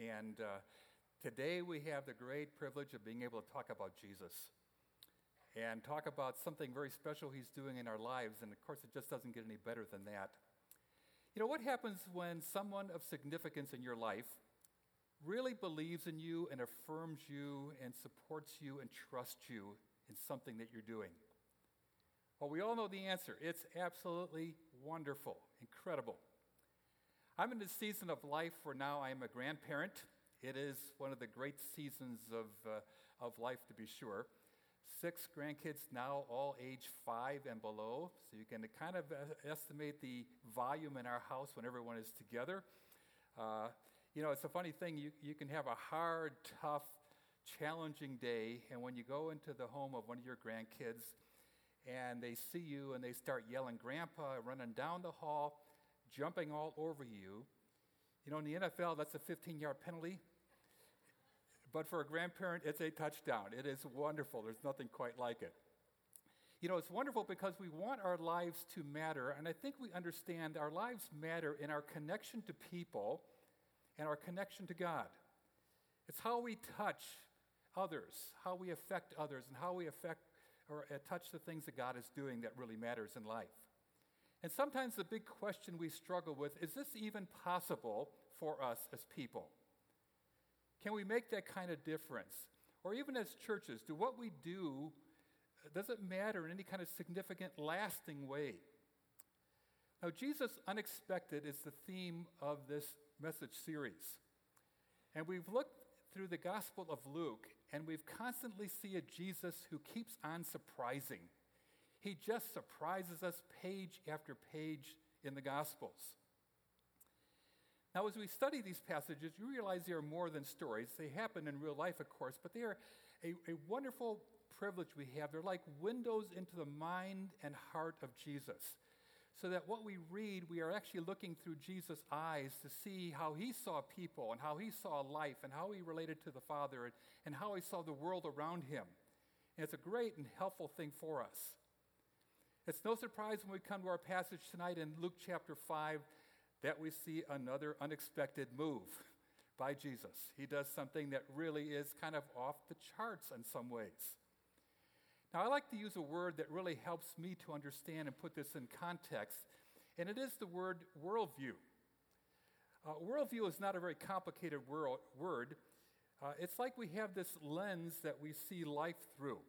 And today we have the great privilege of being able to talk about Jesus and talk about something very special he's doing in our lives. And of course, it just doesn't get any better than that. You know, what happens when someone of significance in your life really believes in you and affirms you and supports you and trusts you in something that you're doing? Well, we all know the answer. It's absolutely wonderful, incredible. I'm in the season of life where now I am a grandparent. It is one of the great seasons of life, to be sure. 6 grandkids now, all age 5 and below. So you can kind of estimate the volume in our house when everyone is together. You know, it's a funny thing. You can have a hard, tough, challenging day, and when you go into the home of one of your grandkids and they see you and they start yelling, "Grandpa," running down the hall, jumping all over you. You know, in the NFL, that's a 15-yard penalty. But for a grandparent, it's a touchdown. It is wonderful. There's nothing quite like it. You know, it's wonderful because we want our lives to matter, and I think we understand our lives matter in our connection to people and our connection to God. It's how we touch others, how we affect others, and how we affect or touch the things that God is doing that really matters in life. And sometimes the big question we struggle with, is this even possible for us as people? Can we make that kind of difference? Or even as churches, do what we do, does it matter in any kind of significant, lasting way? Now, Jesus Unexpected is the theme of this message series. And we've looked through the Gospel of Luke, and we've constantly seen a Jesus who keeps on surprising. He just surprises us page after page in the Gospels. Now, as we study these passages, you realize they are more than stories. They happen in real life, of course, but they are a wonderful privilege we have. They're like windows into the mind and heart of Jesus, so that what we read, we are actually looking through Jesus' eyes to see how he saw people and how he saw life and how he related to the Father and how he saw the world around him. And it's a great and helpful thing for us. It's no surprise when we come to our passage tonight in Luke chapter 5 that we see another unexpected move by Jesus. He does something that really is kind of off the charts in some ways. Now, I like to use a word that really helps me to understand and put this in context, and it is the word worldview. Worldview is not a very complicated word. It's like we have this lens that we see life through,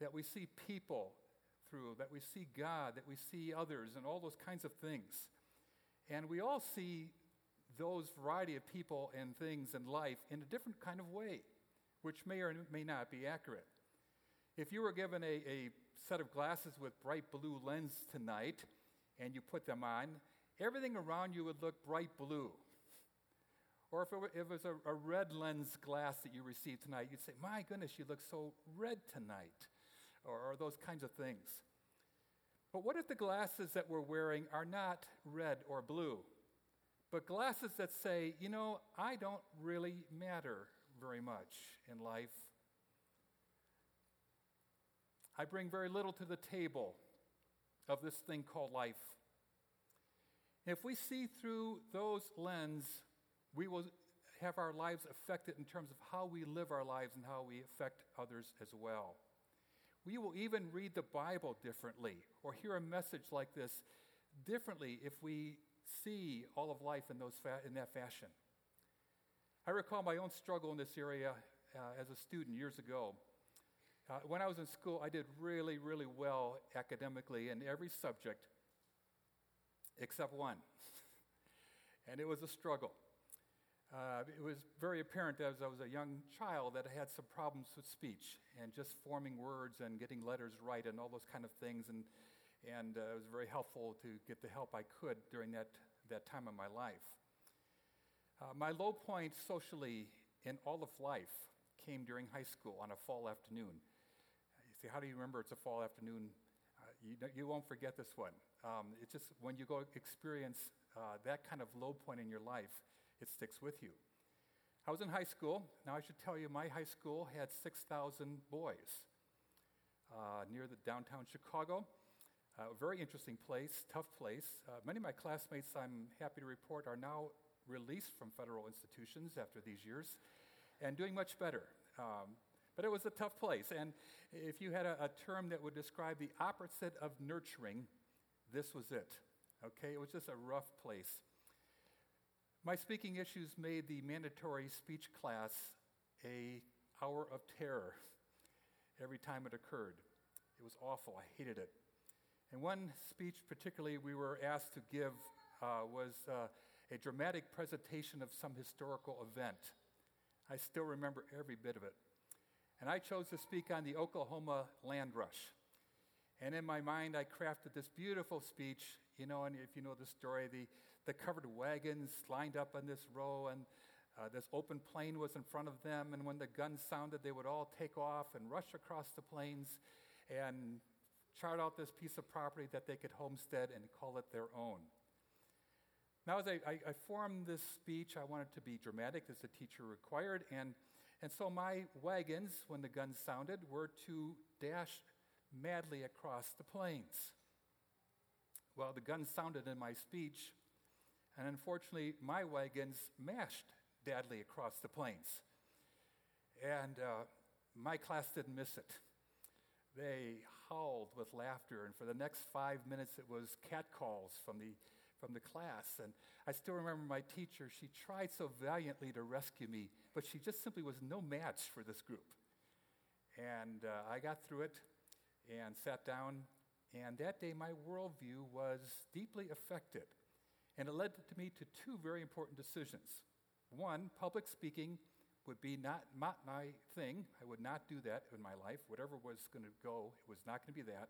that we see people through, that we see God, that we see others, and all those kinds of things. And we all see those variety of people and things in life in a different kind of way, which may or may not be accurate. If you were given a set of glasses with bright blue lens tonight and you put them on, everything around you would look bright blue. Or if it was a red lens glass that you received tonight, you'd say, "My goodness, you look so red tonight," or those kinds of things. But what if the glasses that we're wearing are not red or blue, but glasses that say, you know, I don't really matter very much in life. I bring very little to the table of this thing called life. If we see through those lenses, we will have our lives affected in terms of how we live our lives and how we affect others as well. We will even read the Bible differently or hear a message like this differently if we see all of life in that fashion. I recall my own struggle in this area as a student years ago. When I was in school, I did really, really well academically in every subject except one, and it was a struggle. It was very apparent as I was a young child that I had some problems with speech and just forming words and getting letters right and all those kind of things, and it was very helpful to get the help I could during that time of my life. My low point socially in all of life came during high school on a fall afternoon. You say, how do you remember it's a fall afternoon? You won't forget this one. It's just when you go experience that kind of low point in your life, it sticks with you. I was in high school. Now, I should tell you, my high school had 6,000 boys near the downtown Chicago. A very interesting place, tough place. Many of my classmates, I'm happy to report, are now released from federal institutions after these years and doing much better. But it was a tough place. And if you had a term that would describe the opposite of nurturing, this was it. Okay, it was just a rough place. My speaking issues made the mandatory speech class an hour of terror every time it occurred. It was awful. I hated it. And one speech particularly we were asked to give was a dramatic presentation of some historical event. I still remember every bit of it. And I chose to speak on the Oklahoma land rush. And in my mind, I crafted this beautiful speech, and if you know the story, the covered wagons lined up in this row, and this open plain was in front of them, and when the guns sounded, they would all take off and rush across the plains and chart out this piece of property that they could homestead and call it their own. Now, as I formed this speech, I wanted to be dramatic, as the teacher required, and so my wagons, when the guns sounded, were to dash madly across the plains. Well, the guns sounded in my speech, and unfortunately, my wagons mashed madly across the plains. And my class didn't miss it. They howled with laughter, and for the next 5 minutes, it was catcalls from the class. And I still remember my teacher. She tried so valiantly to rescue me, but she just simply was no match for this group. And I got through it and sat down, and that day my worldview was deeply affected, and it led to me to two very important decisions. One, public speaking would be not my thing. I would not do that in my life. Whatever was going to go, it was not going to be that.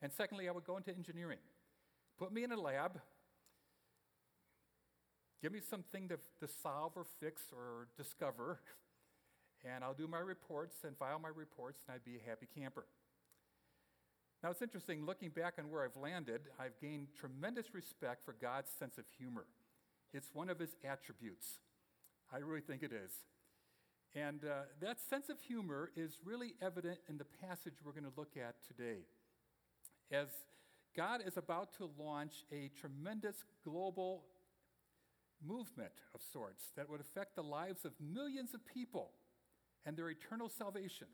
And secondly, I would go into engineering. Put me in a lab, give me something to solve or fix or discover, and I'll do my reports and file my reports, and I'd be a happy camper. Now, it's interesting, looking back on where I've landed, I've gained tremendous respect for God's sense of humor. It's one of his attributes. I really think it is. And that sense of humor is really evident in the passage we're going to look at today. As God is about to launch a tremendous global movement of sorts that would affect the lives of millions of people and their eternal salvation.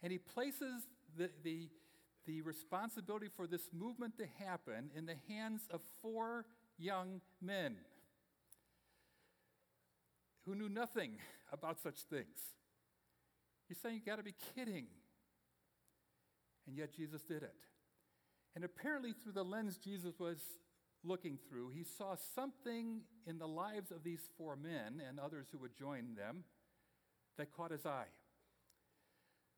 And he places the responsibility for this movement to happen in the hands of four young men who knew nothing about such things. He's saying, you got to be kidding. And yet Jesus did it. And apparently through the lens Jesus was looking through, he saw something in the lives of these four men and others who would join them that caught his eye.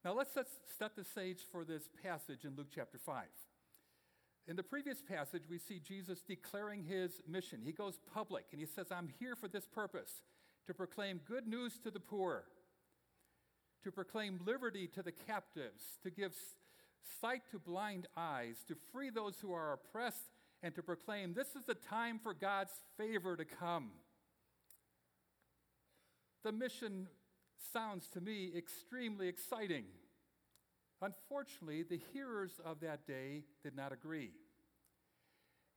Now let's set the stage for this passage in Luke chapter 5. In the previous passage, we see Jesus declaring his mission. He goes public, and he says, I'm here for this purpose, to proclaim good news to the poor, to proclaim liberty to the captives, to give sight to blind eyes, to free those who are oppressed, and to proclaim this is the time for God's favor to come. The mission sounds to me extremely exciting. Unfortunately, the hearers of that day did not agree.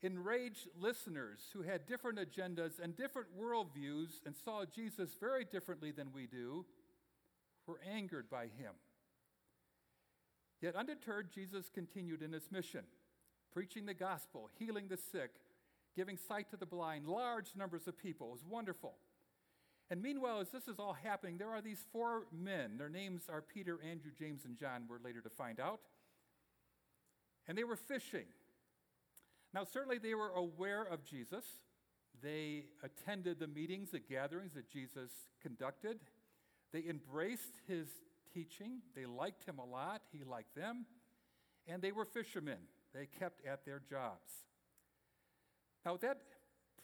Enraged listeners who had different agendas and different worldviews and saw Jesus very differently than we do were angered by him. Yet undeterred, Jesus continued in his mission, preaching the gospel, healing the sick, giving sight to the blind, large numbers of people. It was wonderful. And meanwhile, as this is all happening, there are these four men. Their names are Peter, Andrew, James, and John, we're later to find out. And they were fishing. Now, certainly they were aware of Jesus. They attended the meetings, the gatherings that Jesus conducted. They embraced his teaching. They liked him a lot. He liked them. And they were fishermen. They kept at their jobs. Now, with that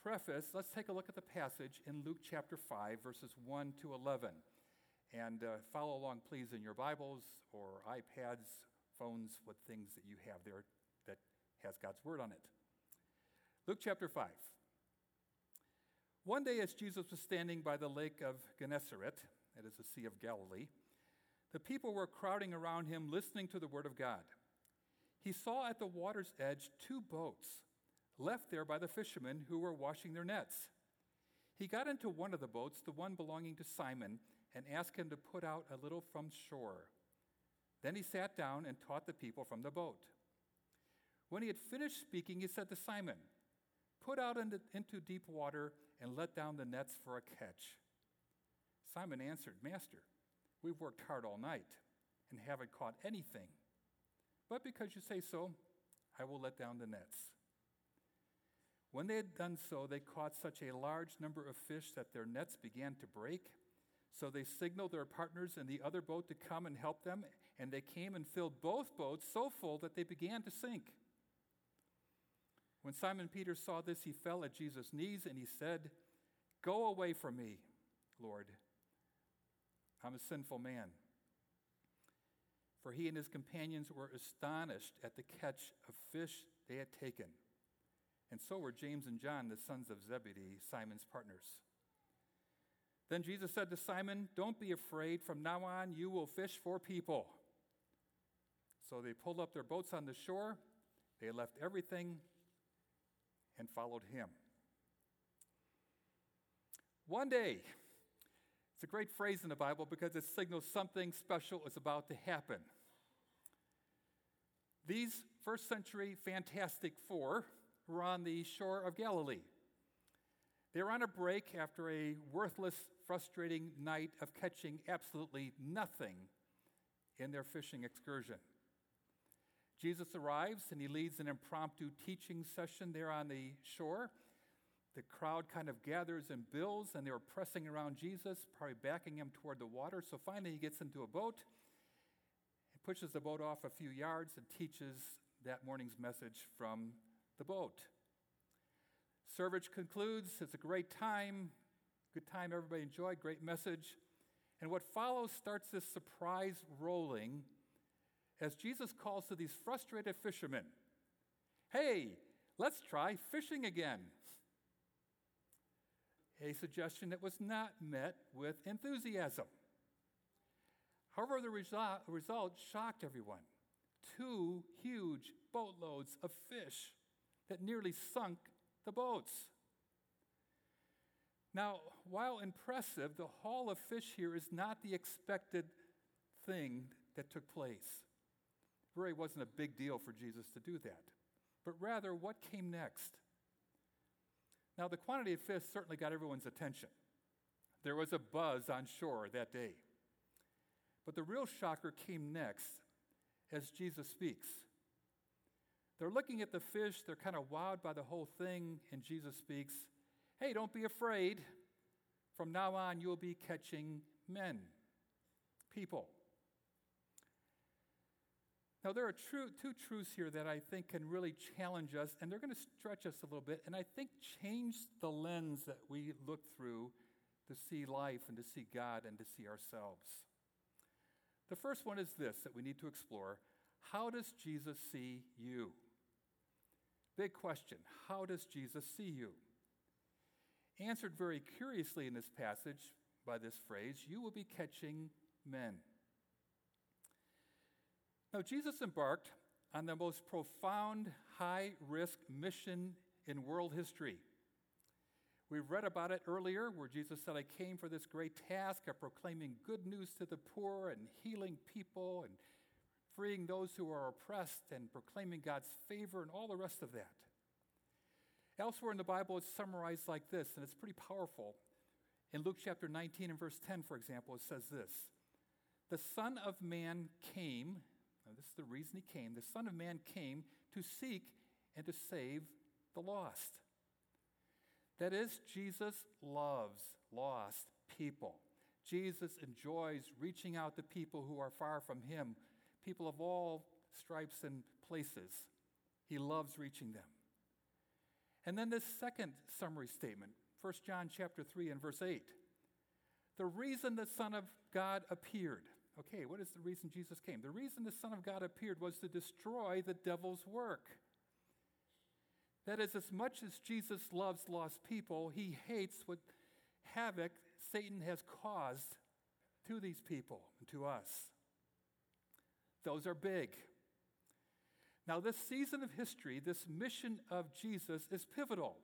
preface, let's take a look at the passage in Luke chapter 5, verses 1 to 11. And follow along, please, in your Bibles or iPads, phones, what things that you have there that has God's word on it. Luke chapter 5. One day as Jesus was standing by the lake of Gennesaret, that is the Sea of Galilee, the people were crowding around him, listening to the word of God. He saw at the water's edge two boats left there by the fishermen who were washing their nets. He got into one of the boats, the one belonging to Simon, and asked him to put out a little from shore. Then he sat down and taught the people from the boat. When he had finished speaking, he said to Simon, "Put out into deep water and let down the nets for a catch." Simon answered, "Master, we've worked hard all night and haven't caught anything. But because you say so, I will let down the nets." When they had done so, they caught such a large number of fish that their nets began to break. So they signaled their partners in the other boat to come and help them, and they came and filled both boats so full that they began to sink. When Simon Peter saw this, he fell at Jesus' knees, and he said, "Go away from me, Lord. I'm a sinful man." For he and his companions were astonished at the catch of fish they had taken. And so were James and John, the sons of Zebedee, Simon's partners. Then Jesus said to Simon, "Don't be afraid. From now on, you will fish for people." So they pulled up their boats on the shore. They left everything and followed him. One day. It's a great phrase in the Bible because it signals something special is about to happen. These first century Fantastic Four were on the shore of Galilee. They were on a break after a worthless, frustrating night of catching absolutely nothing in their fishing excursion. Jesus arrives and he leads an impromptu teaching session there on the shore. The crowd kind of gathers and builds, and they were pressing around Jesus, probably backing him toward the water. So finally he gets into a boat and pushes the boat off a few yards and teaches that morning's message from the boat. Service concludes. It's a great time. Good time, everybody enjoyed. Great message. And what follows starts this surprise rolling as Jesus calls to these frustrated fishermen, "Hey, let's try fishing again." A suggestion that was not met with enthusiasm. However, the result shocked everyone. 2 huge boatloads of fish that nearly sunk the boats. Now, while impressive, the haul of fish here is not the expected thing that took place. It really wasn't a big deal for Jesus to do that. But rather, what came next? Now, the quantity of fish certainly got everyone's attention. There was a buzz on shore that day. But the real shocker came next as Jesus speaks. They're looking at the fish. They're kind of wowed by the whole thing. And Jesus speaks, "Hey, don't be afraid. From now on, you'll be catching men, people." Now, there are two truths here that I think can really challenge us, and they're going to stretch us a little bit, and I think change the lens that we look through to see life and to see God and to see ourselves. The first one is this that we need to explore. How does Jesus see you? Big question. How does Jesus see you? Answered very curiously in this passage by this phrase, "You will be catching men." Now, Jesus embarked on the most profound, high-risk mission in world history. We read about it earlier where Jesus said, "I came for this great task of proclaiming good news to the poor and healing people and freeing those who are oppressed and proclaiming God's favor," and all the rest of that. Elsewhere in the Bible, it's summarized like this, and it's pretty powerful. In Luke chapter 19 and verse 10, for example, it says this, "The Son of Man came..." Now, this is the reason he came. "The Son of Man came to seek and to save the lost." That is, Jesus loves lost people. Jesus enjoys reaching out to people who are far from him, people of all stripes and places. He loves reaching them. And then this second summary statement, 1 John chapter 3 and verse 8. The reason the Son of God appeared. Okay, what is the reason Jesus came? The reason the Son of God appeared was to destroy the devil's work. That is, as much as Jesus loves lost people, he hates what havoc Satan has caused to these people and to us. Those are big. Now, this season of history, this mission of Jesus is pivotal.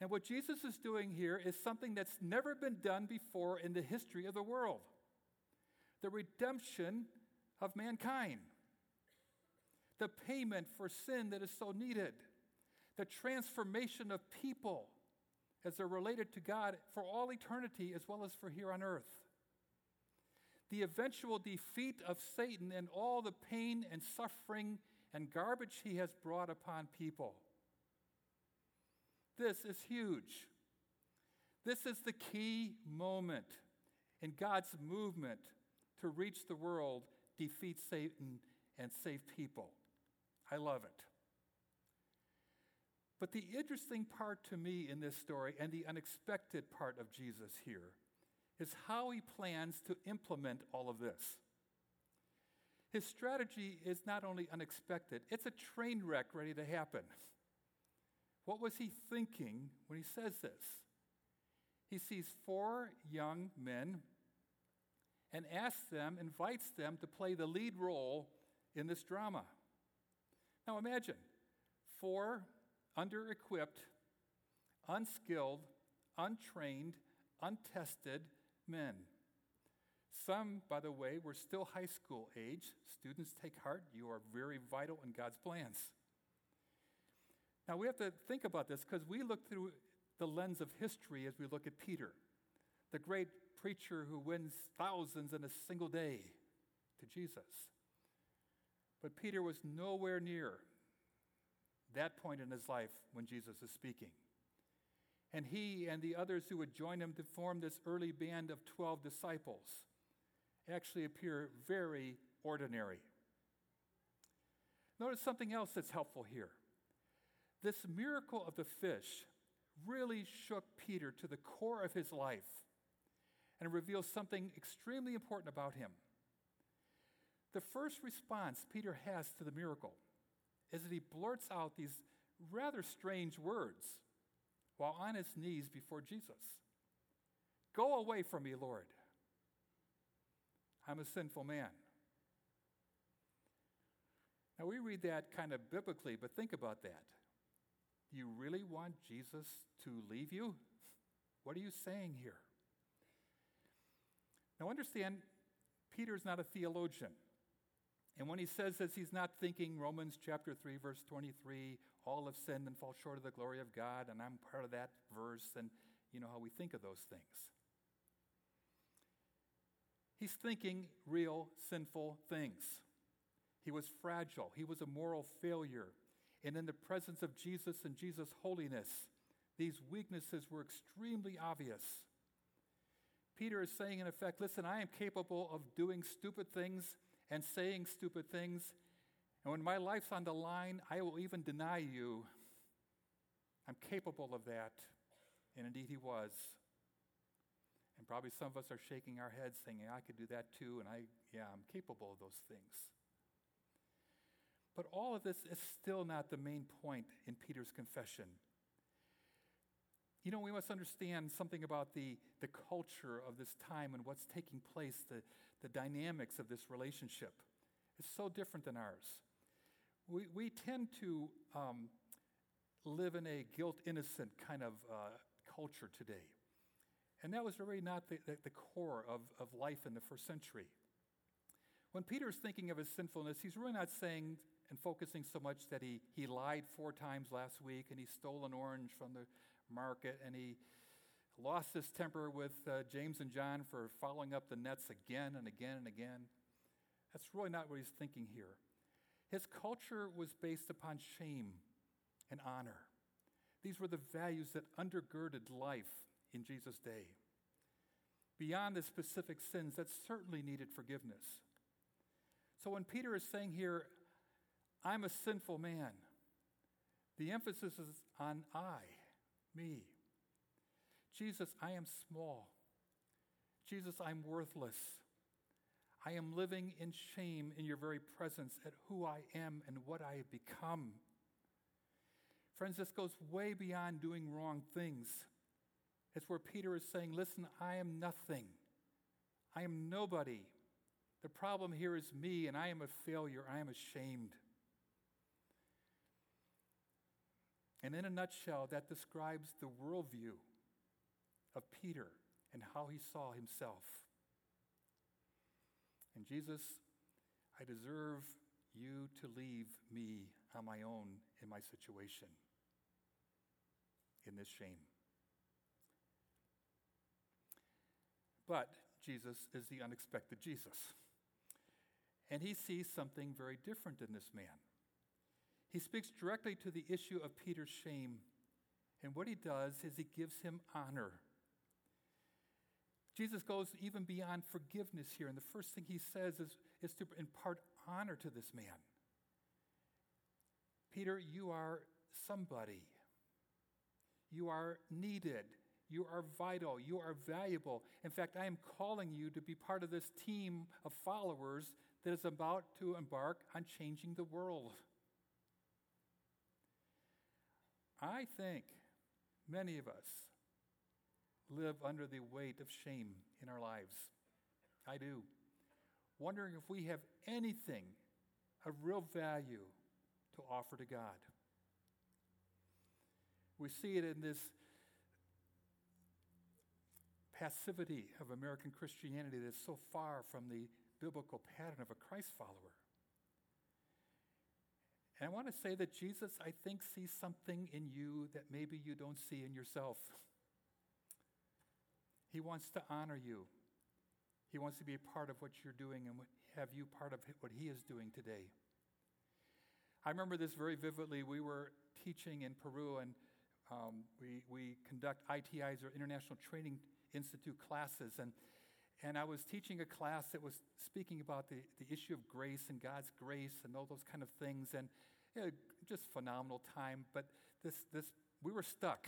And what Jesus is doing here is something that's never been done before in the history of the world. The redemption of mankind. The payment for sin that is so needed. The transformation of people as they're related to God for all eternity as well as for here on earth. The eventual defeat of Satan and all the pain and suffering and garbage he has brought upon people. This is huge. This is the key moment in God's movement to reach the world, defeat Satan, and save people. I love it. But the interesting part to me in this story and the unexpected part of Jesus here is how he plans to implement all of this. His strategy is not only unexpected, it's a train wreck ready to happen. What was he thinking when he says this? He sees 4 young men and asks them, invites them to play the lead role in this drama. Now imagine, 4 under-equipped, unskilled, untrained, untested men. Some, by the way, were still high school age. Students, take heart. You are very vital in God's plans. Now, we have to think about this because we look through the lens of history as we look at Peter, the great preacher who wins thousands in a single day to Jesus. But Peter was nowhere near that point in his life when Jesus is speaking. And he and the others who would join him to form this early band of 12 disciples actually appear very ordinary. Notice something else that's helpful here. This miracle of the fish really shook Peter to the core of his life and reveals something extremely important about him. The first response Peter has to the miracle is that he blurts out these rather strange words while on his knees before Jesus. "Go away from me, Lord. I'm a sinful man." Now we read that kind of biblically, but think about that. Do you really want Jesus to leave you? What are you saying here? Now understand, Peter's not a theologian. And when he says this, he's not thinking Romans chapter 3, verse 23, all have sinned and fall short of the glory of God, and I'm part of that verse, and you know how we think of those things. He's thinking real sinful things. He was fragile. He was a moral failure. And in the presence of Jesus and Jesus' holiness, these weaknesses were extremely obvious. Peter is saying, in effect, listen, I am capable of doing stupid things and saying stupid things, and when my life's on the line, I will even deny you. I'm capable of that, and indeed he was. And probably some of us are shaking our heads saying, yeah, I could do that too, and I'm capable of those things. But all of this is still not the main point in Peter's confession. You know, we must understand something about the culture of this time and what's taking place, the dynamics of this relationship. It's so different than ours. We tend to live in a guilt-innocent kind of culture today. And that was really not the core of life in the first century. When Peter's thinking of his sinfulness, he's really not saying and focusing so much that he lied 4 times last week and he stole an orange from the market and he lost his temper with James and John for following up the nets again and again and again. That's really not what he's thinking here. His culture was based upon shame and honor. These were the values that undergirded life in Jesus' day. Beyond the specific sins, that certainly needed forgiveness. So when Peter is saying here, I'm a sinful man, the emphasis is on I, me. Jesus, I am small. Jesus, I'm worthless. I am living in shame in your very presence at who I am and what I have become. Friends, this goes way beyond doing wrong things. It's where Peter is saying, listen, I am nothing. I am nobody. The problem here is me, and I am a failure. I am ashamed. And in a nutshell, that describes the worldview of Peter and how he saw himself. And Jesus, I deserve you to leave me on my own in my situation, in this shame. But Jesus is the unexpected Jesus. And he sees something very different in this man. He speaks directly to the issue of Peter's shame. And what he does is he gives him honor. Jesus goes even beyond forgiveness here. And the first thing he says is to impart honor to this man. Peter, you are somebody. You are needed. You are vital. You are valuable. In fact, I am calling you to be part of this team of followers that is about to embark on changing the world. I think many of us live under the weight of shame in our lives. I do. Wondering if we have anything of real value to offer to God. We see it in this passivity of American Christianity that's so far from the biblical pattern of a Christ follower. And I want to say that Jesus, I think, sees something in you that maybe you don't see in yourself. He wants to honor you. He wants to be a part of what you're doing and have you part of what he is doing today. I remember this very vividly. We were teaching in Peru, and we conduct ITIs, or International Training Institute, classes. And I was teaching a class that was speaking about the issue of grace and God's grace and all those kind of things. And just phenomenal time. But this we were stuck.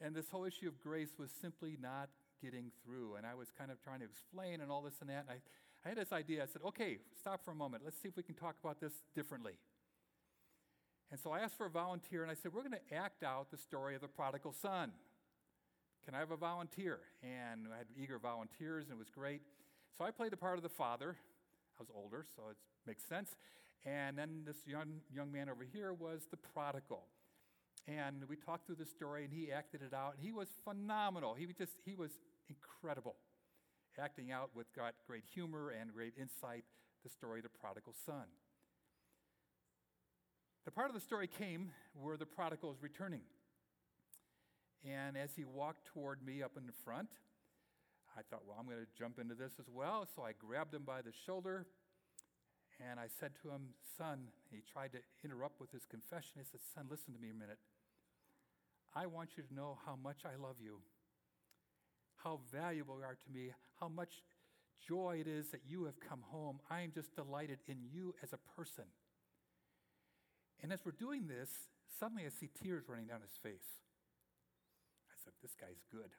And this whole issue of grace was simply not getting through. And I was kind of trying to explain and all this and that. And I had this idea. I said, okay, stop for a moment. Let's see if we can talk about this differently. And so I asked for a volunteer. And I said, we're going to act out the story of the prodigal son. Can I have a volunteer? And I had eager volunteers, and it was great. So I played the part of the father. I was older, so it makes sense. And then this young man over here was the prodigal. And we talked through the story, and he acted it out. And he was phenomenal. He was incredible, acting out with great humor and great insight the story of the prodigal son. The part of the story came where the prodigal is returning. And as he walked toward me up in the front, I thought, well, I'm going to jump into this as well. So I grabbed him by the shoulder, and I said to him, son, he tried to interrupt with his confession. He said, son, listen to me a minute. I want you to know how much I love you, how valuable you are to me, how much joy it is that you have come home. I am just delighted in you as a person. And as we're doing this, suddenly I see tears running down his face. I said, this guy's good.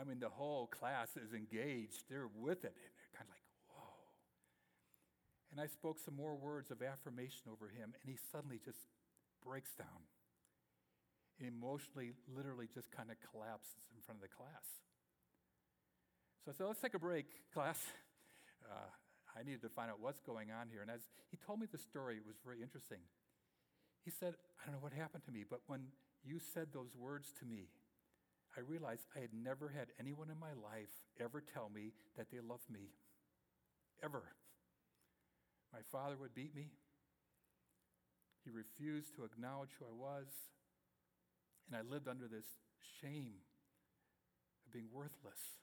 I mean, the whole class is engaged. They're with it. And they're kind of like, whoa. And I spoke some more words of affirmation over him, and he suddenly just breaks down. He emotionally, literally just kind of collapses in front of the class. So I said, let's take a break, class. I needed to find out what's going on here. And as he told me the story, it was very interesting. He said, I don't know what happened to me, but when you said those words to me, I realized I had never had anyone in my life ever tell me that they loved me, ever. My father would beat me. He refused to acknowledge who I was. And I lived under this shame of being worthless.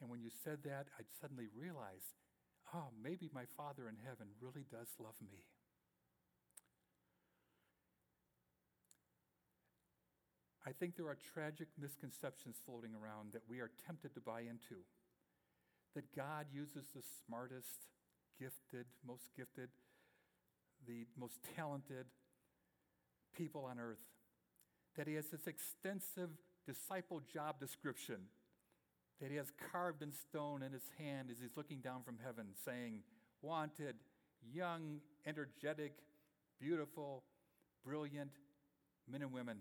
And when you said that, I suddenly realized, oh, maybe my Father in heaven really does love me. I think there are tragic misconceptions floating around that we are tempted to buy into. That God uses the smartest, gifted, the most talented people on earth. That he has this extensive disciple job description that he has carved in stone in his hand as he's looking down from heaven, saying, wanted, young, energetic, beautiful, brilliant men and women,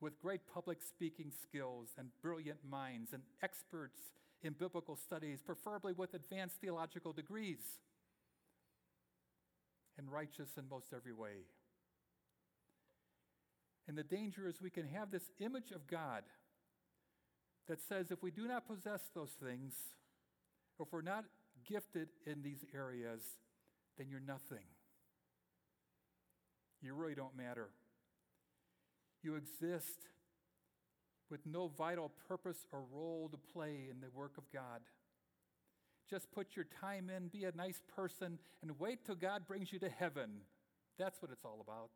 with great public speaking skills and brilliant minds and experts in biblical studies, preferably with advanced theological degrees, and righteous in most every way. And the danger is we can have this image of God that says if we do not possess those things, or if we're not gifted in these areas, then you're nothing. You really don't matter. You exist with no vital purpose or role to play in the work of God. Just put your time in, be a nice person, and wait till God brings you to heaven. That's what it's all about.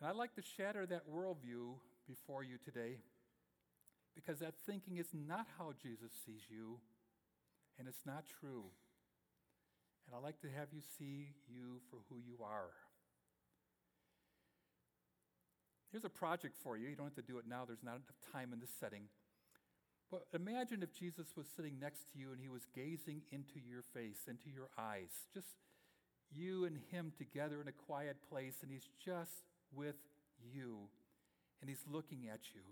And I'd like to shatter that worldview before you today, because that thinking is not how Jesus sees you, and it's not true. And I'd like to have you see you for who you are. Here's a project for you. You don't have to do it now. There's not enough time in this setting. But imagine if Jesus was sitting next to you and he was gazing into your face, into your eyes, just you and him together in a quiet place, and he's just with you, and he's looking at you.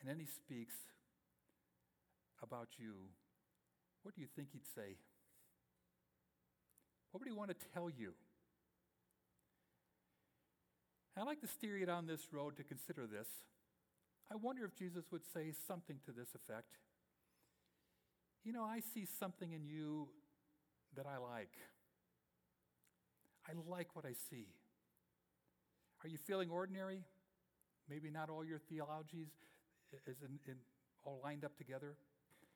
And then he speaks about you. What do you think he'd say? What would he want to tell you? I'd like to steer you down this road to consider this. I wonder if Jesus would say something to this effect. You know, I see something in you that I like. I like what I see. Are you feeling ordinary? Maybe not all your theologies is all lined up together.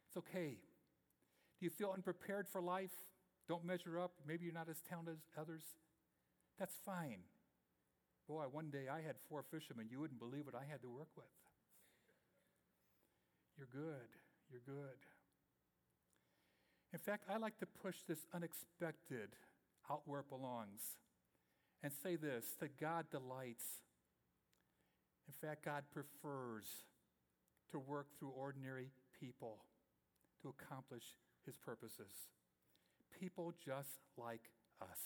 It's okay. Do you feel unprepared for life? Don't measure up. Maybe you're not as talented as others. That's fine. Boy, one day I had 4 fishermen. You wouldn't believe what I had to work with. You're good. You're good. In fact, I like to push this unexpected out where it belongs and say this, that God delights. In fact, God prefers to work through ordinary people to accomplish his purposes. People just like us.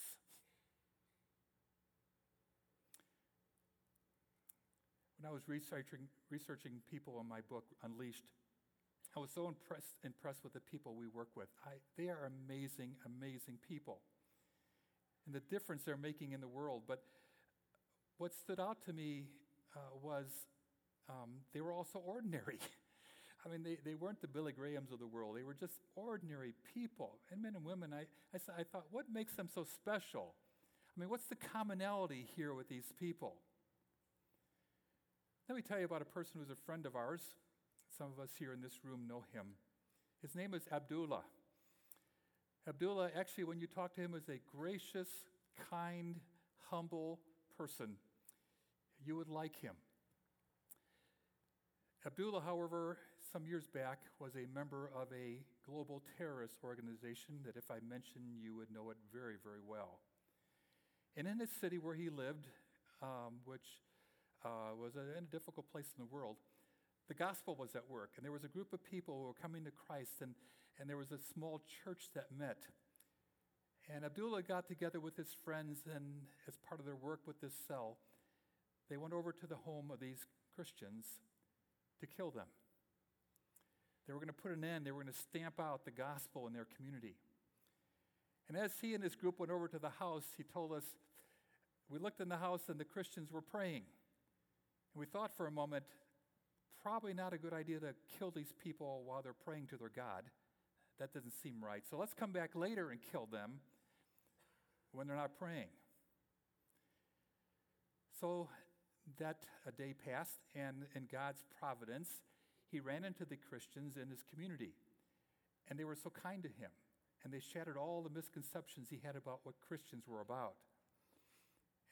When I was researching people in my book, Unleashed, I was so impressed with the people we work with. They are amazing, amazing people. And the difference they're making in the world. But what stood out to me was they were also ordinary. I mean, they weren't the Billy Grahams of the world. They were just ordinary people. And men and women, I thought, what makes them so special? I mean, what's the commonality here with these people? Let me tell you about a person who's a friend of ours. Some of us here in this room know him. His name is Abdullah. Abdullah, actually, when you talk to him, is a gracious, kind, humble person. You would like him. Abdullah, however, some years back, was a member of a global terrorist organization that if I mentioned, you would know it very, very well. And in his city where he lived, which was in a difficult place in the world, the gospel was at work, and there was a group of people who were coming to Christ, and there was a small church that met. And Abdullah got together with his friends, and as part of their work with this cell, they went over to the home of these Christians to kill them. They were going to put an end, they were going to stamp out the gospel in their community. And as he and his group went over to the house, he told us, we looked in the house and the Christians were praying. And we thought for a moment, probably not a good idea to kill these people while they're praying to their God. That doesn't seem right. So let's come back later and kill them when they're not praying. So that a day passed, and in God's providence, he ran into the Christians in his community. And they were so kind to him. And they shattered all the misconceptions he had about what Christians were about.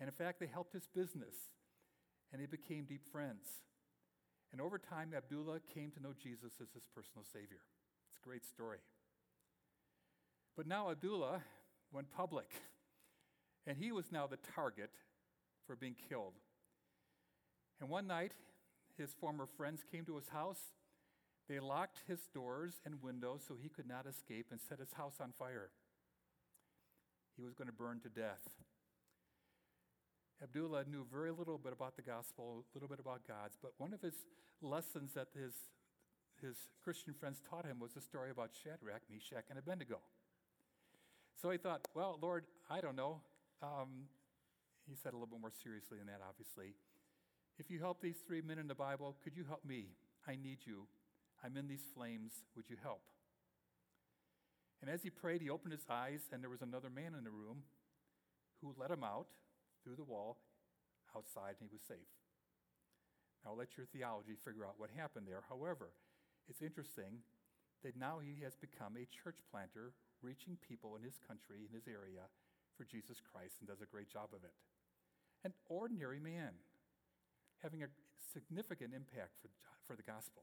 And in fact, they helped his business. And they became deep friends. And over time, Abdullah came to know Jesus as his personal Savior. It's a great story. But now Abdullah went public, and he was now the target for being killed. And one night, his former friends came to his house. They locked his doors and windows so he could not escape and set his house on fire. He was going to burn to death. Abdullah knew very little bit about the gospel, a little bit about God's, but one of his lessons that his Christian friends taught him was the story about Shadrach, Meshach, and Abednego. So he thought, well, Lord, I don't know. He said a little bit more seriously than that, obviously. If you help these three men in the Bible, could you help me? I need you. I'm in these flames. Would you help? And as he prayed, he opened his eyes, and there was another man in the room who let him out through the wall outside, and he was safe. Now, let your theology figure out what happened there. However, it's interesting that now he has become a church planter, reaching people in his country, in his area, for Jesus Christ, and does a great job of it. An ordinary man having a significant impact for the gospel.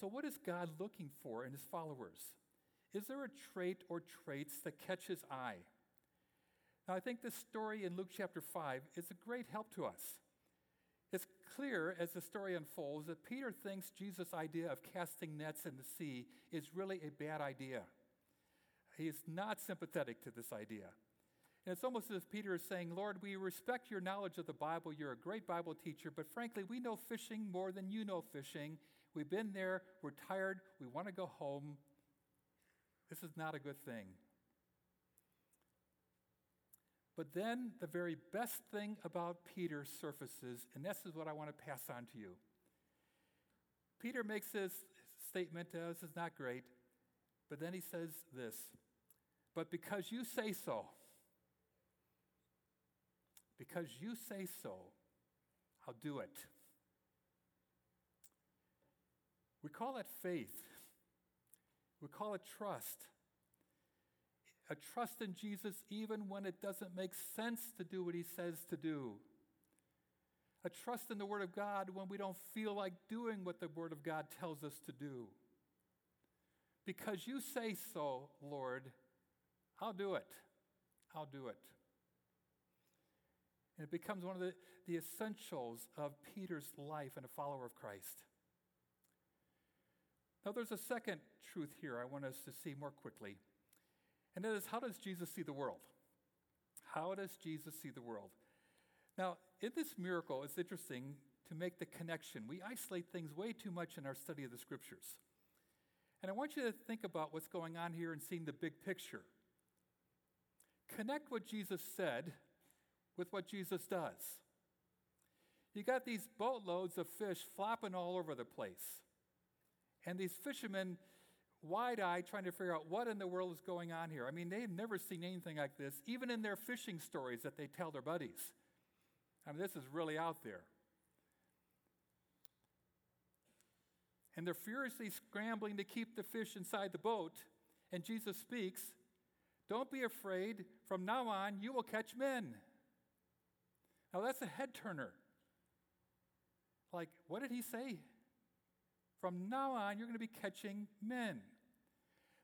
So what is God looking for in his followers? Is there a trait or traits that catch his eye? Now, I think this story in Luke chapter 5 is a great help to us. It's clear as the story unfolds that Peter thinks Jesus' idea of casting nets in the sea is really a bad idea. He is not sympathetic to this idea. And it's almost as if Peter is saying, Lord, we respect your knowledge of the Bible. You're a great Bible teacher, but frankly, we know fishing more than you know fishing. We've been there. We're tired. We want to go home. This is not a good thing. But then the very best thing about Peter surfaces, and this is what I want to pass on to you. Peter makes this statement, this is not great, but then he says this, but because you say so, I'll do it. We call it faith. We call it trust. A trust in Jesus even when it doesn't make sense to do what he says to do. A trust in the Word of God when we don't feel like doing what the Word of God tells us to do. Because you say so, Lord, I'll do it. And it becomes one of the essentials of Peter's life and a follower of Christ. Now, there's a second truth here I want us to see more quickly. And that is, how does Jesus see the world? Now, in this miracle, it's interesting to make the connection. We isolate things way too much in our study of the Scriptures. And I want you to think about what's going on here and seeing the big picture. Connect what Jesus said with what Jesus does. You got these boatloads of fish flopping all over the place. And these fishermen, wide-eyed, trying to figure out what in the world is going on here. I mean, they've never seen anything like this, even in their fishing stories that they tell their buddies. I mean, this is really out there. And they're furiously scrambling to keep the fish inside the boat. And Jesus speaks, "Don't be afraid. From now on, you will catch men." Now, that's a head-turner. Like, what did he say? From now on, you're going to be catching men.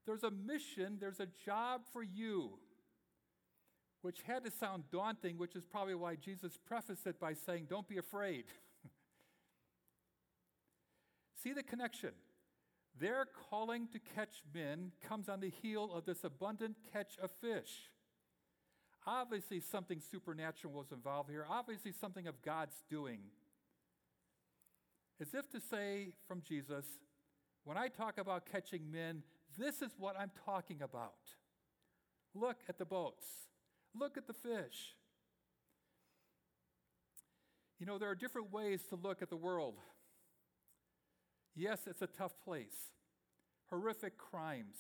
There's a mission, there's a job for you, which had to sound daunting, which is probably why Jesus prefaced it by saying, don't be afraid. See the connection. Their calling to catch men comes on the heel of this abundant catch of fish. Obviously, something supernatural was involved here. Obviously, something of God's doing. As if to say from Jesus, when I talk about catching men, this is what I'm talking about. Look at the boats. Look at the fish. You know, there are different ways to look at the world. Yes, it's a tough place. Horrific crimes,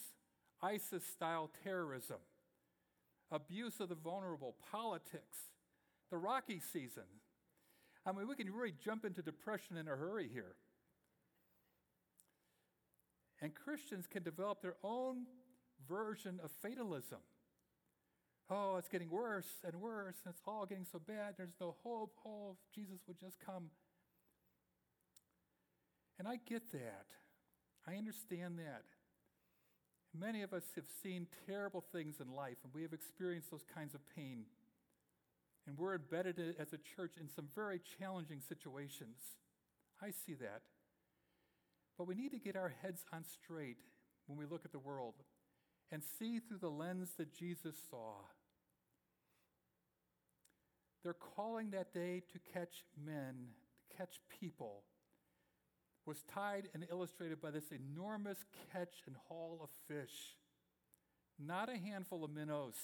ISIS-style terrorism, abuse of the vulnerable, politics, the rocky season. I mean, we can really jump into depression in a hurry here. And Christians can develop their own version of fatalism. Oh, it's getting worse and worse, and it's all getting so bad, there's no hope. Oh, if Jesus would just come. And I get that. I understand that. Many of us have seen terrible things in life, and we have experienced those kinds of pain. And we're embedded as a church in some very challenging situations. I see that. But we need to get our heads on straight when we look at the world and see through the lens that Jesus saw. Their calling that day to catch men, to catch people, was tied and illustrated by this enormous catch and haul of fish. Not a handful of minnows,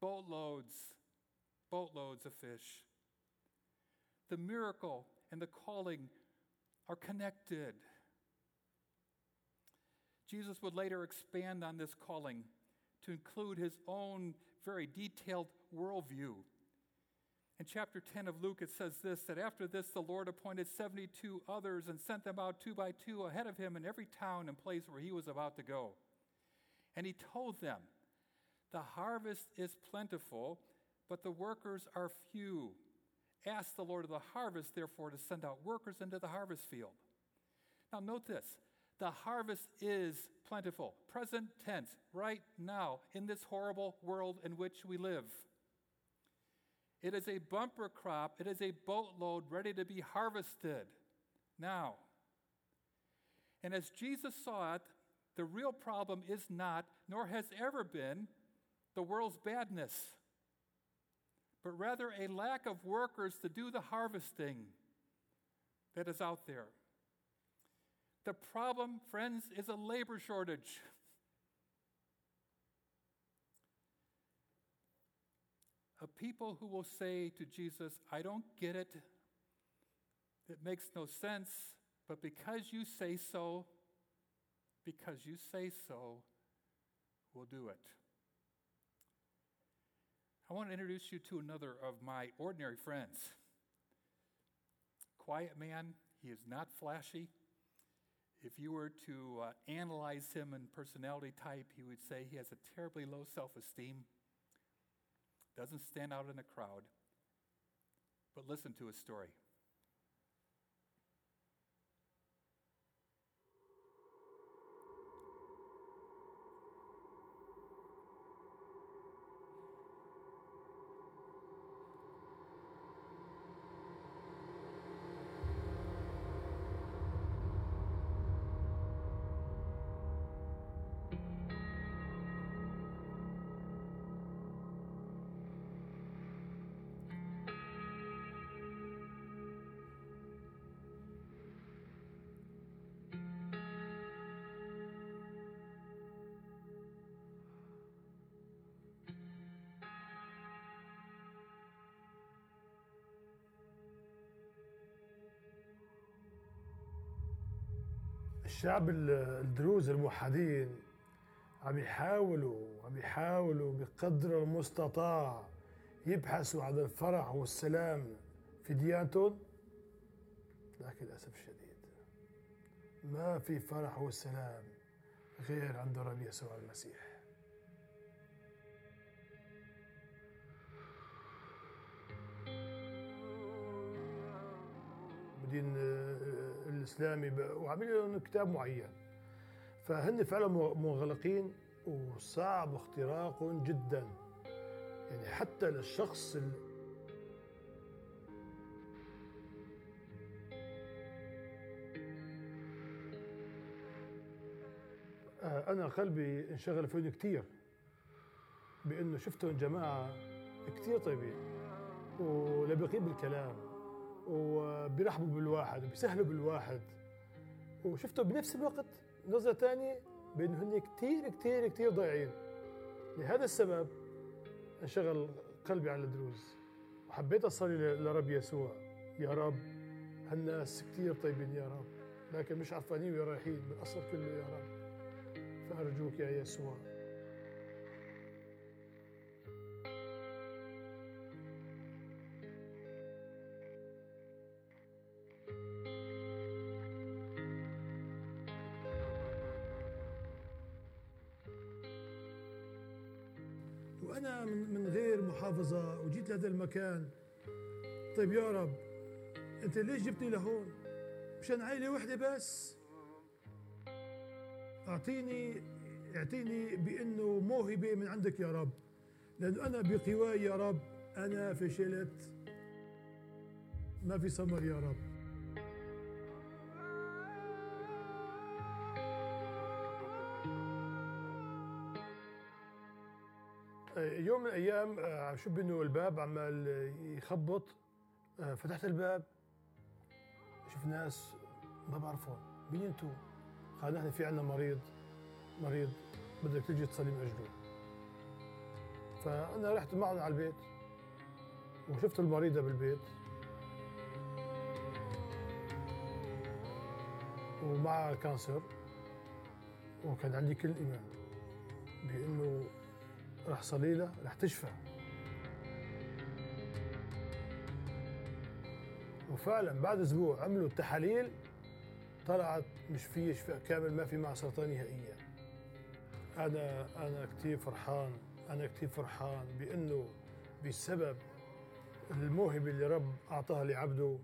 boatloads, boatloads of fish. The miracle and the calling are connected. Jesus would later expand on this calling to include his own very detailed worldview. In chapter 10 of Luke, it says this, that after this the Lord appointed 72 others and sent them out 2 by 2 ahead of him in every town and place where he was about to go. And he told them, the harvest is plentiful, but the workers are few. Ask the Lord of the harvest, therefore, to send out workers into the harvest field. Now note this, the harvest is plentiful, present tense, right now, in this horrible world in which we live. It is a bumper crop. It is a boatload ready to be harvested now. And as Jesus saw it, the real problem is not, nor has ever been, the world's badness, but rather a lack of workers to do the harvesting that is out there. The problem, friends, is a labor shortage. A people who will say to Jesus, I don't get it, it makes no sense, but because you say so, we'll do it. I want to introduce you to another of my ordinary friends. Quiet man, he is not flashy. If you were to analyze him in personality type, he would say he has a terribly low self-esteem. Doesn't stand out in the crowd, but listen to his story. الشعب الدروز الموحدين عم يحاولوا بقدر المستطاع يبحثوا عن الفرح والسلام في ديانتهم، لكن للأسف الشديد ما في فرح والسلام غير عند الرب يسوع المسيح. دين الإسلامي وعاملين كتاب معين، فهن فعلا مغلقين وصعب اختراقهم جدا، يعني حتى للشخص أنا قلبي انشغل فيهم كتير، بأنه شفتهم جماعة كتير طيبين ولبقين بالكلام وبيرحبوا بالواحد وبيسهلوا بالواحد، وشفته بنفس الوقت نظرة تانية بأنه هن كتير كتير كتير ضايعين. لهذا السبب انشغل قلبي على الدروز وحبيت أصلي لرب يسوع، يا رب هالناس كتير طيبين يا رب، لكن مش عرفانين وين رايحين من أصل كله يا رب، فأرجوك يا يسوع. وأنا من غير محافظة وجيت لهذا المكان، طيب يا رب أنت ليش جبتني لهون؟ مشان عائلة واحدة بس؟ أعطيني بأنه موهبة من عندك يا رب، لأنه أنا بقواي يا رب أنا فشلت، ما في ثمر يا رب. يوم من الأيام عم شوف إنه الباب عمال يخبط، فتحت الباب شوف ناس ما بعرفهم، مين أنتوا؟ قال نحن في عنا مريض بدك تيجي تصلي من أجله. فأنا رحت معهم على البيت وشفت المريضة بالبيت ومع كانسر، وكان عندي كل إيمان بأنه رح صليلة رح تشفى. وفعلا بعد أسبوع عملوا التحاليل طلعت مش فيه شفاء كامل، ما في معها سرطان نهائيا. أنا كتير فرحان، بأنه بسبب الموهبة اللي رب أعطاها لعبده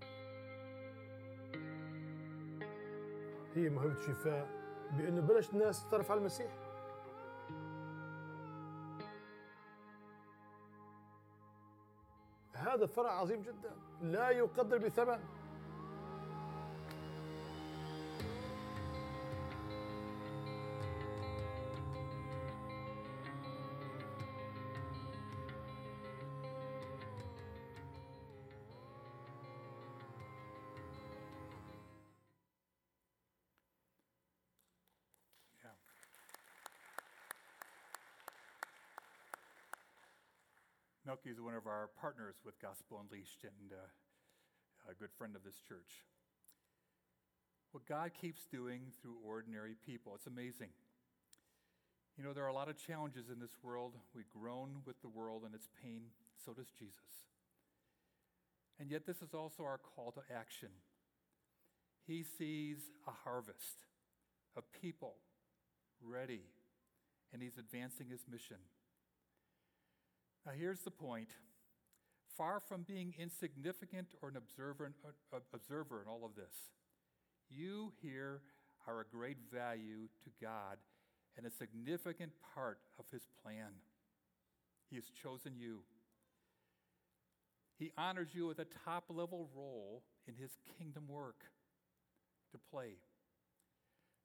هي موهبة شفاء، بأنه بلش الناس تتعرف على المسيح. هذا فرع عظيم جدا لا يقدر بثمن. Melky is one of our partners with Gospel Unleashed and a good friend of this church. What God keeps doing through ordinary people, it's amazing. You know, there are a lot of challenges in this world. We groan with the world and its pain. So does Jesus. And yet this is also our call to action. He sees a harvest of people ready, and he's advancing his mission. Now, here's the point. Far from being insignificant or an observer in all of this, you here are of great value to God and a significant part of his plan. He has chosen you. He honors you with a top-level role in his kingdom work to play.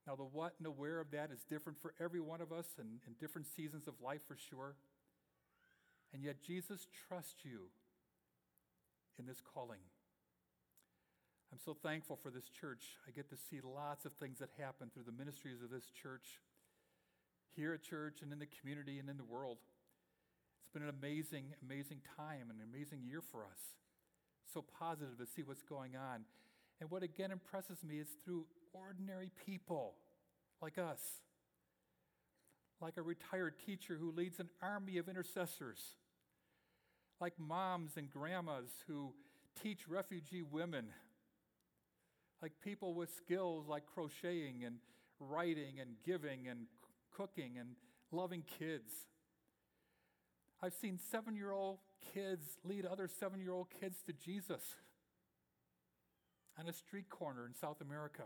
Now, the what and the where of that is different for every one of us and in different seasons of life for sure. And yet Jesus trusts you in this calling. I'm so thankful for this church. I get to see lots of things that happen through the ministries of this church, here at church and in the community and in the world. It's been an amazing, amazing time and an amazing year for us. So positive to see what's going on. And what again impresses me is through ordinary people like us, like a retired teacher who leads an army of intercessors, like moms and grandmas who teach refugee women, like people with skills like crocheting and writing and giving and cooking and loving kids. I've seen 7-year-old kids lead other 7-year-old kids to Jesus on a street corner in South America.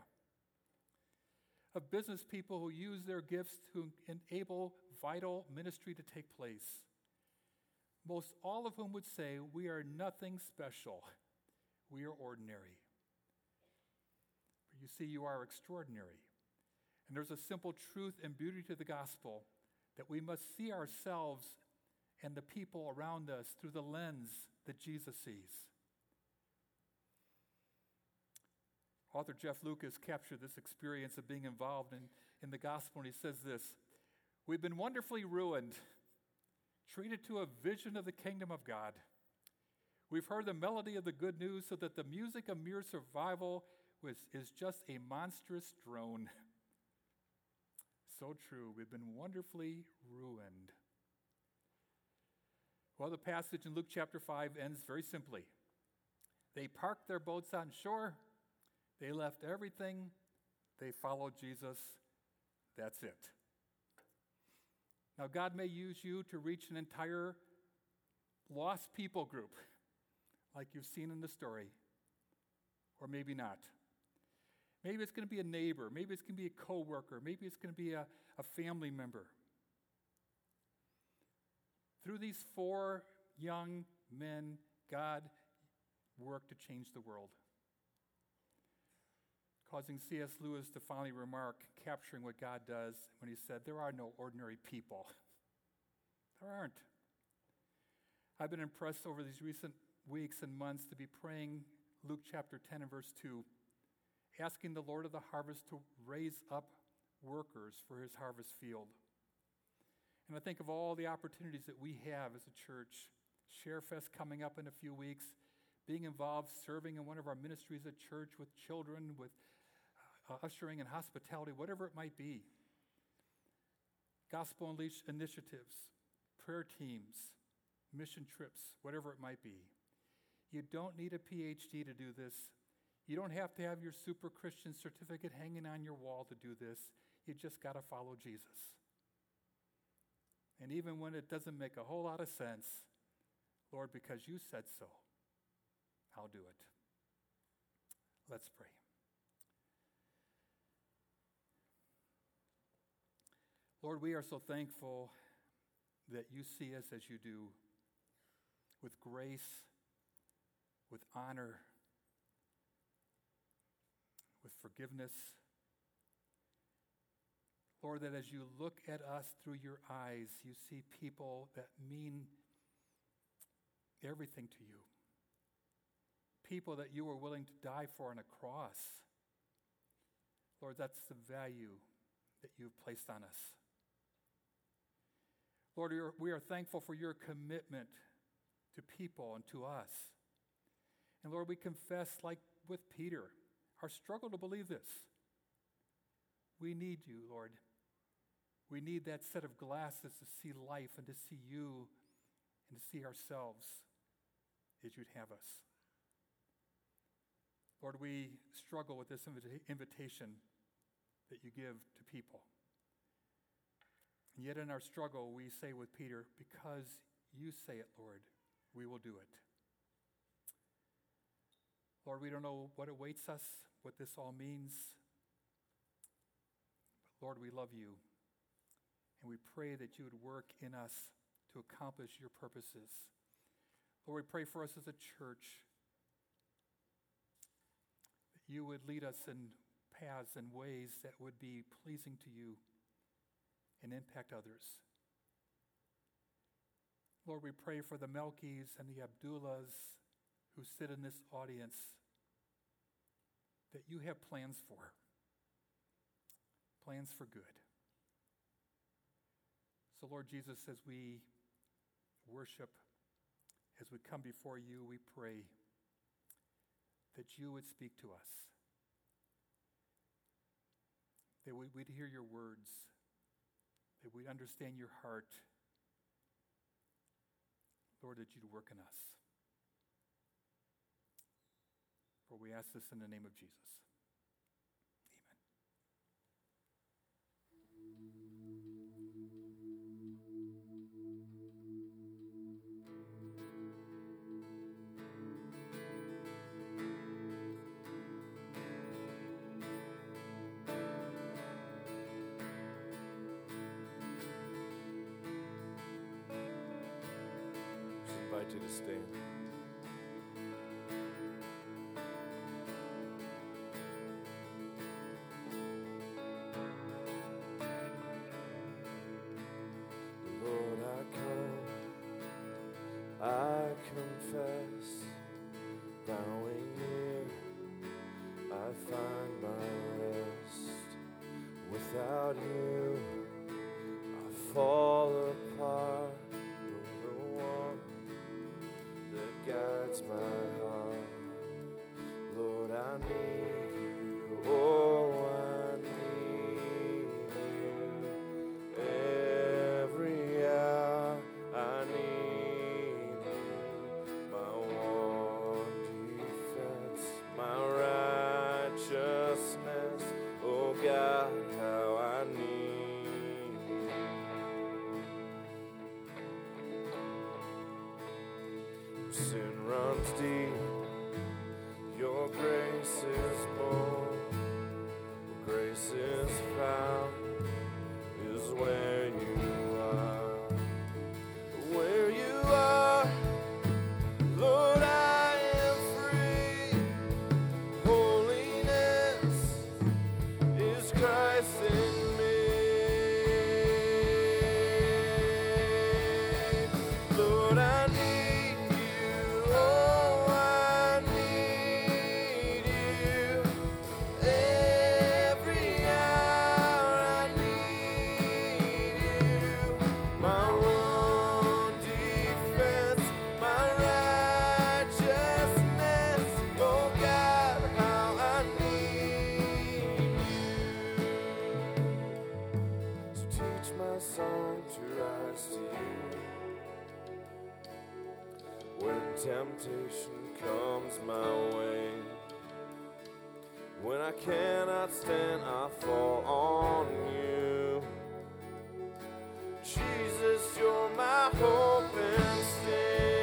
Of business people who use their gifts to enable vital ministry to take place. Most all of whom would say, we are nothing special. We are ordinary. But you see, you are extraordinary. And there's a simple truth and beauty to the gospel that we must see ourselves and the people around us through the lens that Jesus sees. Author Jeff Lucas captured this experience of being involved in the gospel, and he says this: we've been wonderfully ruined, treated to a vision of the kingdom of God. We've heard the melody of the good news so that the music of mere survival is just a monstrous drone. So true. We've been wonderfully ruined. Well, the passage in Luke chapter 5 ends very simply. They parked their boats on shore. They left everything. They followed Jesus. That's it. Now, God may use you to reach an entire lost people group, like you've seen in the story, or maybe not. Maybe it's going to be a neighbor. Maybe it's going to be a coworker. Maybe it's going to be a family member. Through these 4 young men, God worked to change the world, causing C.S. Lewis to finally remark, capturing what God does, when he said, there are no ordinary people. There aren't. I've been impressed over these recent weeks and months to be praying Luke chapter 10 and verse 2, asking the Lord of the harvest to raise up workers for his harvest field. And I think of all the opportunities that we have as a church, ShareFest coming up in a few weeks, being involved, serving in one of our ministries at church with children, with ushering and hospitality, whatever it might be. Gospel Unleashed initiatives, prayer teams, mission trips, whatever it might be. You don't need a PhD to do this. You don't have to have your super Christian certificate hanging on your wall to do this. You just got to follow Jesus. And even when it doesn't make a whole lot of sense, Lord, because you said so, I'll do it. Let's pray. Lord, we are so thankful that you see us as you do, with grace, with honor, with forgiveness. Lord, that as you look at us through your eyes, you see people that mean everything to you. People that you were willing to die for on a cross. Lord, that's the value that you've placed on us. Lord, we are thankful for your commitment to people and to us. And Lord, we confess, like with Peter, our struggle to believe this. We need you, Lord. We need that set of glasses to see life and to see you and to see ourselves as you'd have us. Lord, we struggle with this invitation that you give to people. And yet in our struggle, we say with Peter, because you say it, Lord, we will do it. Lord, we don't know what awaits us, what this all means. But Lord, we love you, and we pray that you would work in us to accomplish your purposes. Lord, we pray for us as a church that you would lead us in paths and ways that would be pleasing to you and impact others. Lord, we pray for the Melkis and the Abdullahs who sit in this audience that you have plans for good. So Lord Jesus, as we worship, as we come before you, we pray that you would speak to us, that we'd hear your words, that we'd understand your heart. Lord, that you'd work in us. For we ask this in the name of Jesus. Amen. I invite you to stand. Lord, I come, I confess, bowing near, I find my rest. Without you, I fall apart. Guides my heart, Lord, I need you, oh, I need you, every hour I need you, my one defense, my righteousness, oh God, how I need you. Sin runs deep, your grace is more, grace is found, is where you are, where you are, Lord, I am free, holiness is Christ in me. when temptation comes my way. When I cannot stand, I fall on you. Jesus, you're my hope and stay.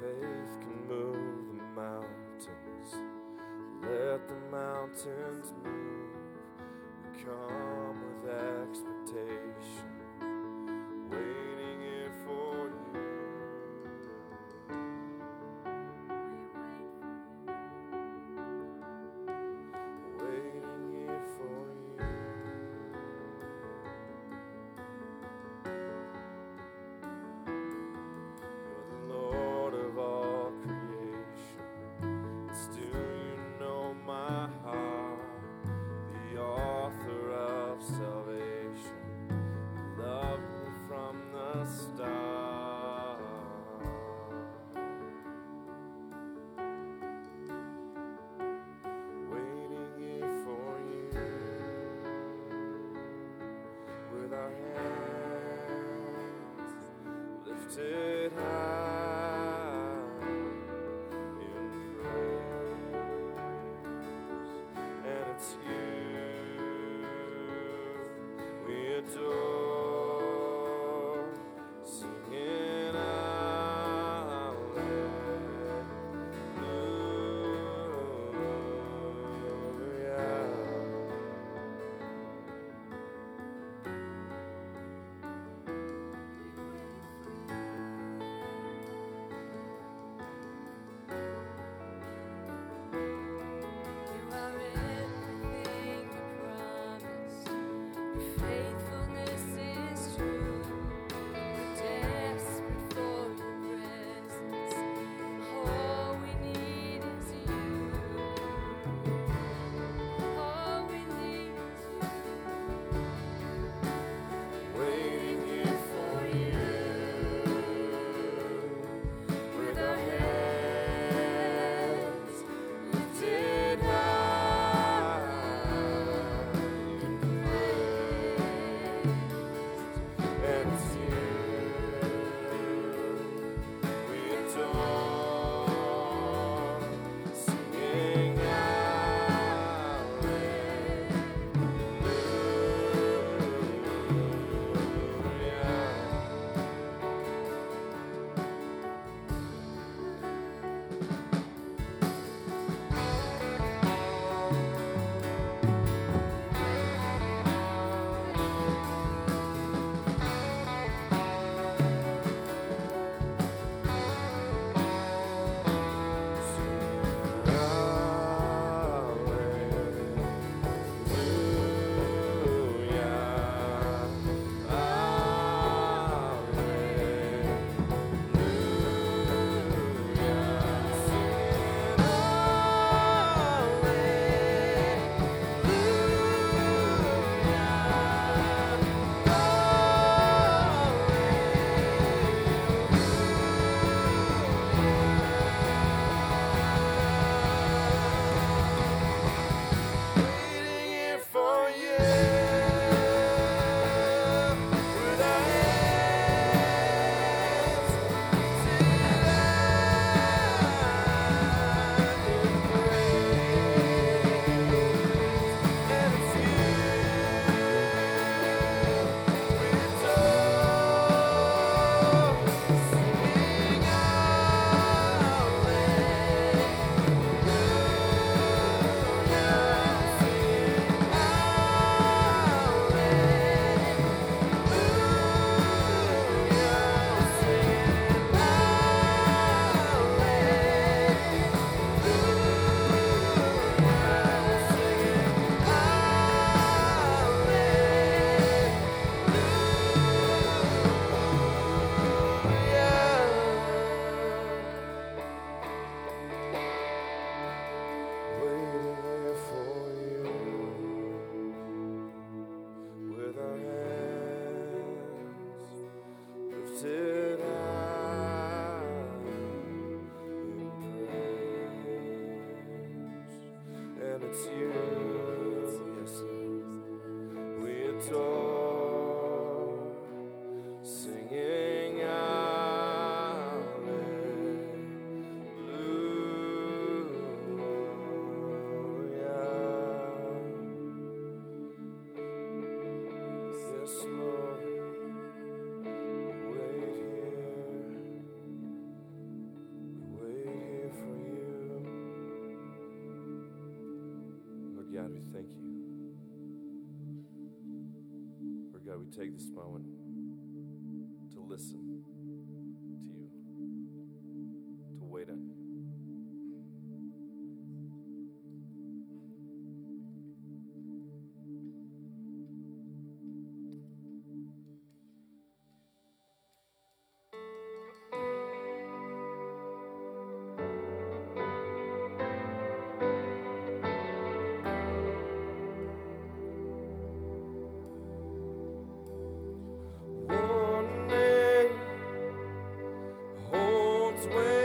Faith can move the mountains. Let the mountains move. We come with expectation, waiting here for you. Waiting here for you. You're the Lord of all creation, still you know my heart, the author of salvation, you loved me from the start. Waiting here for you, with our hands lifted high. God, we thank you. Lord God, we take this moment to listen to you, to wait on you. Way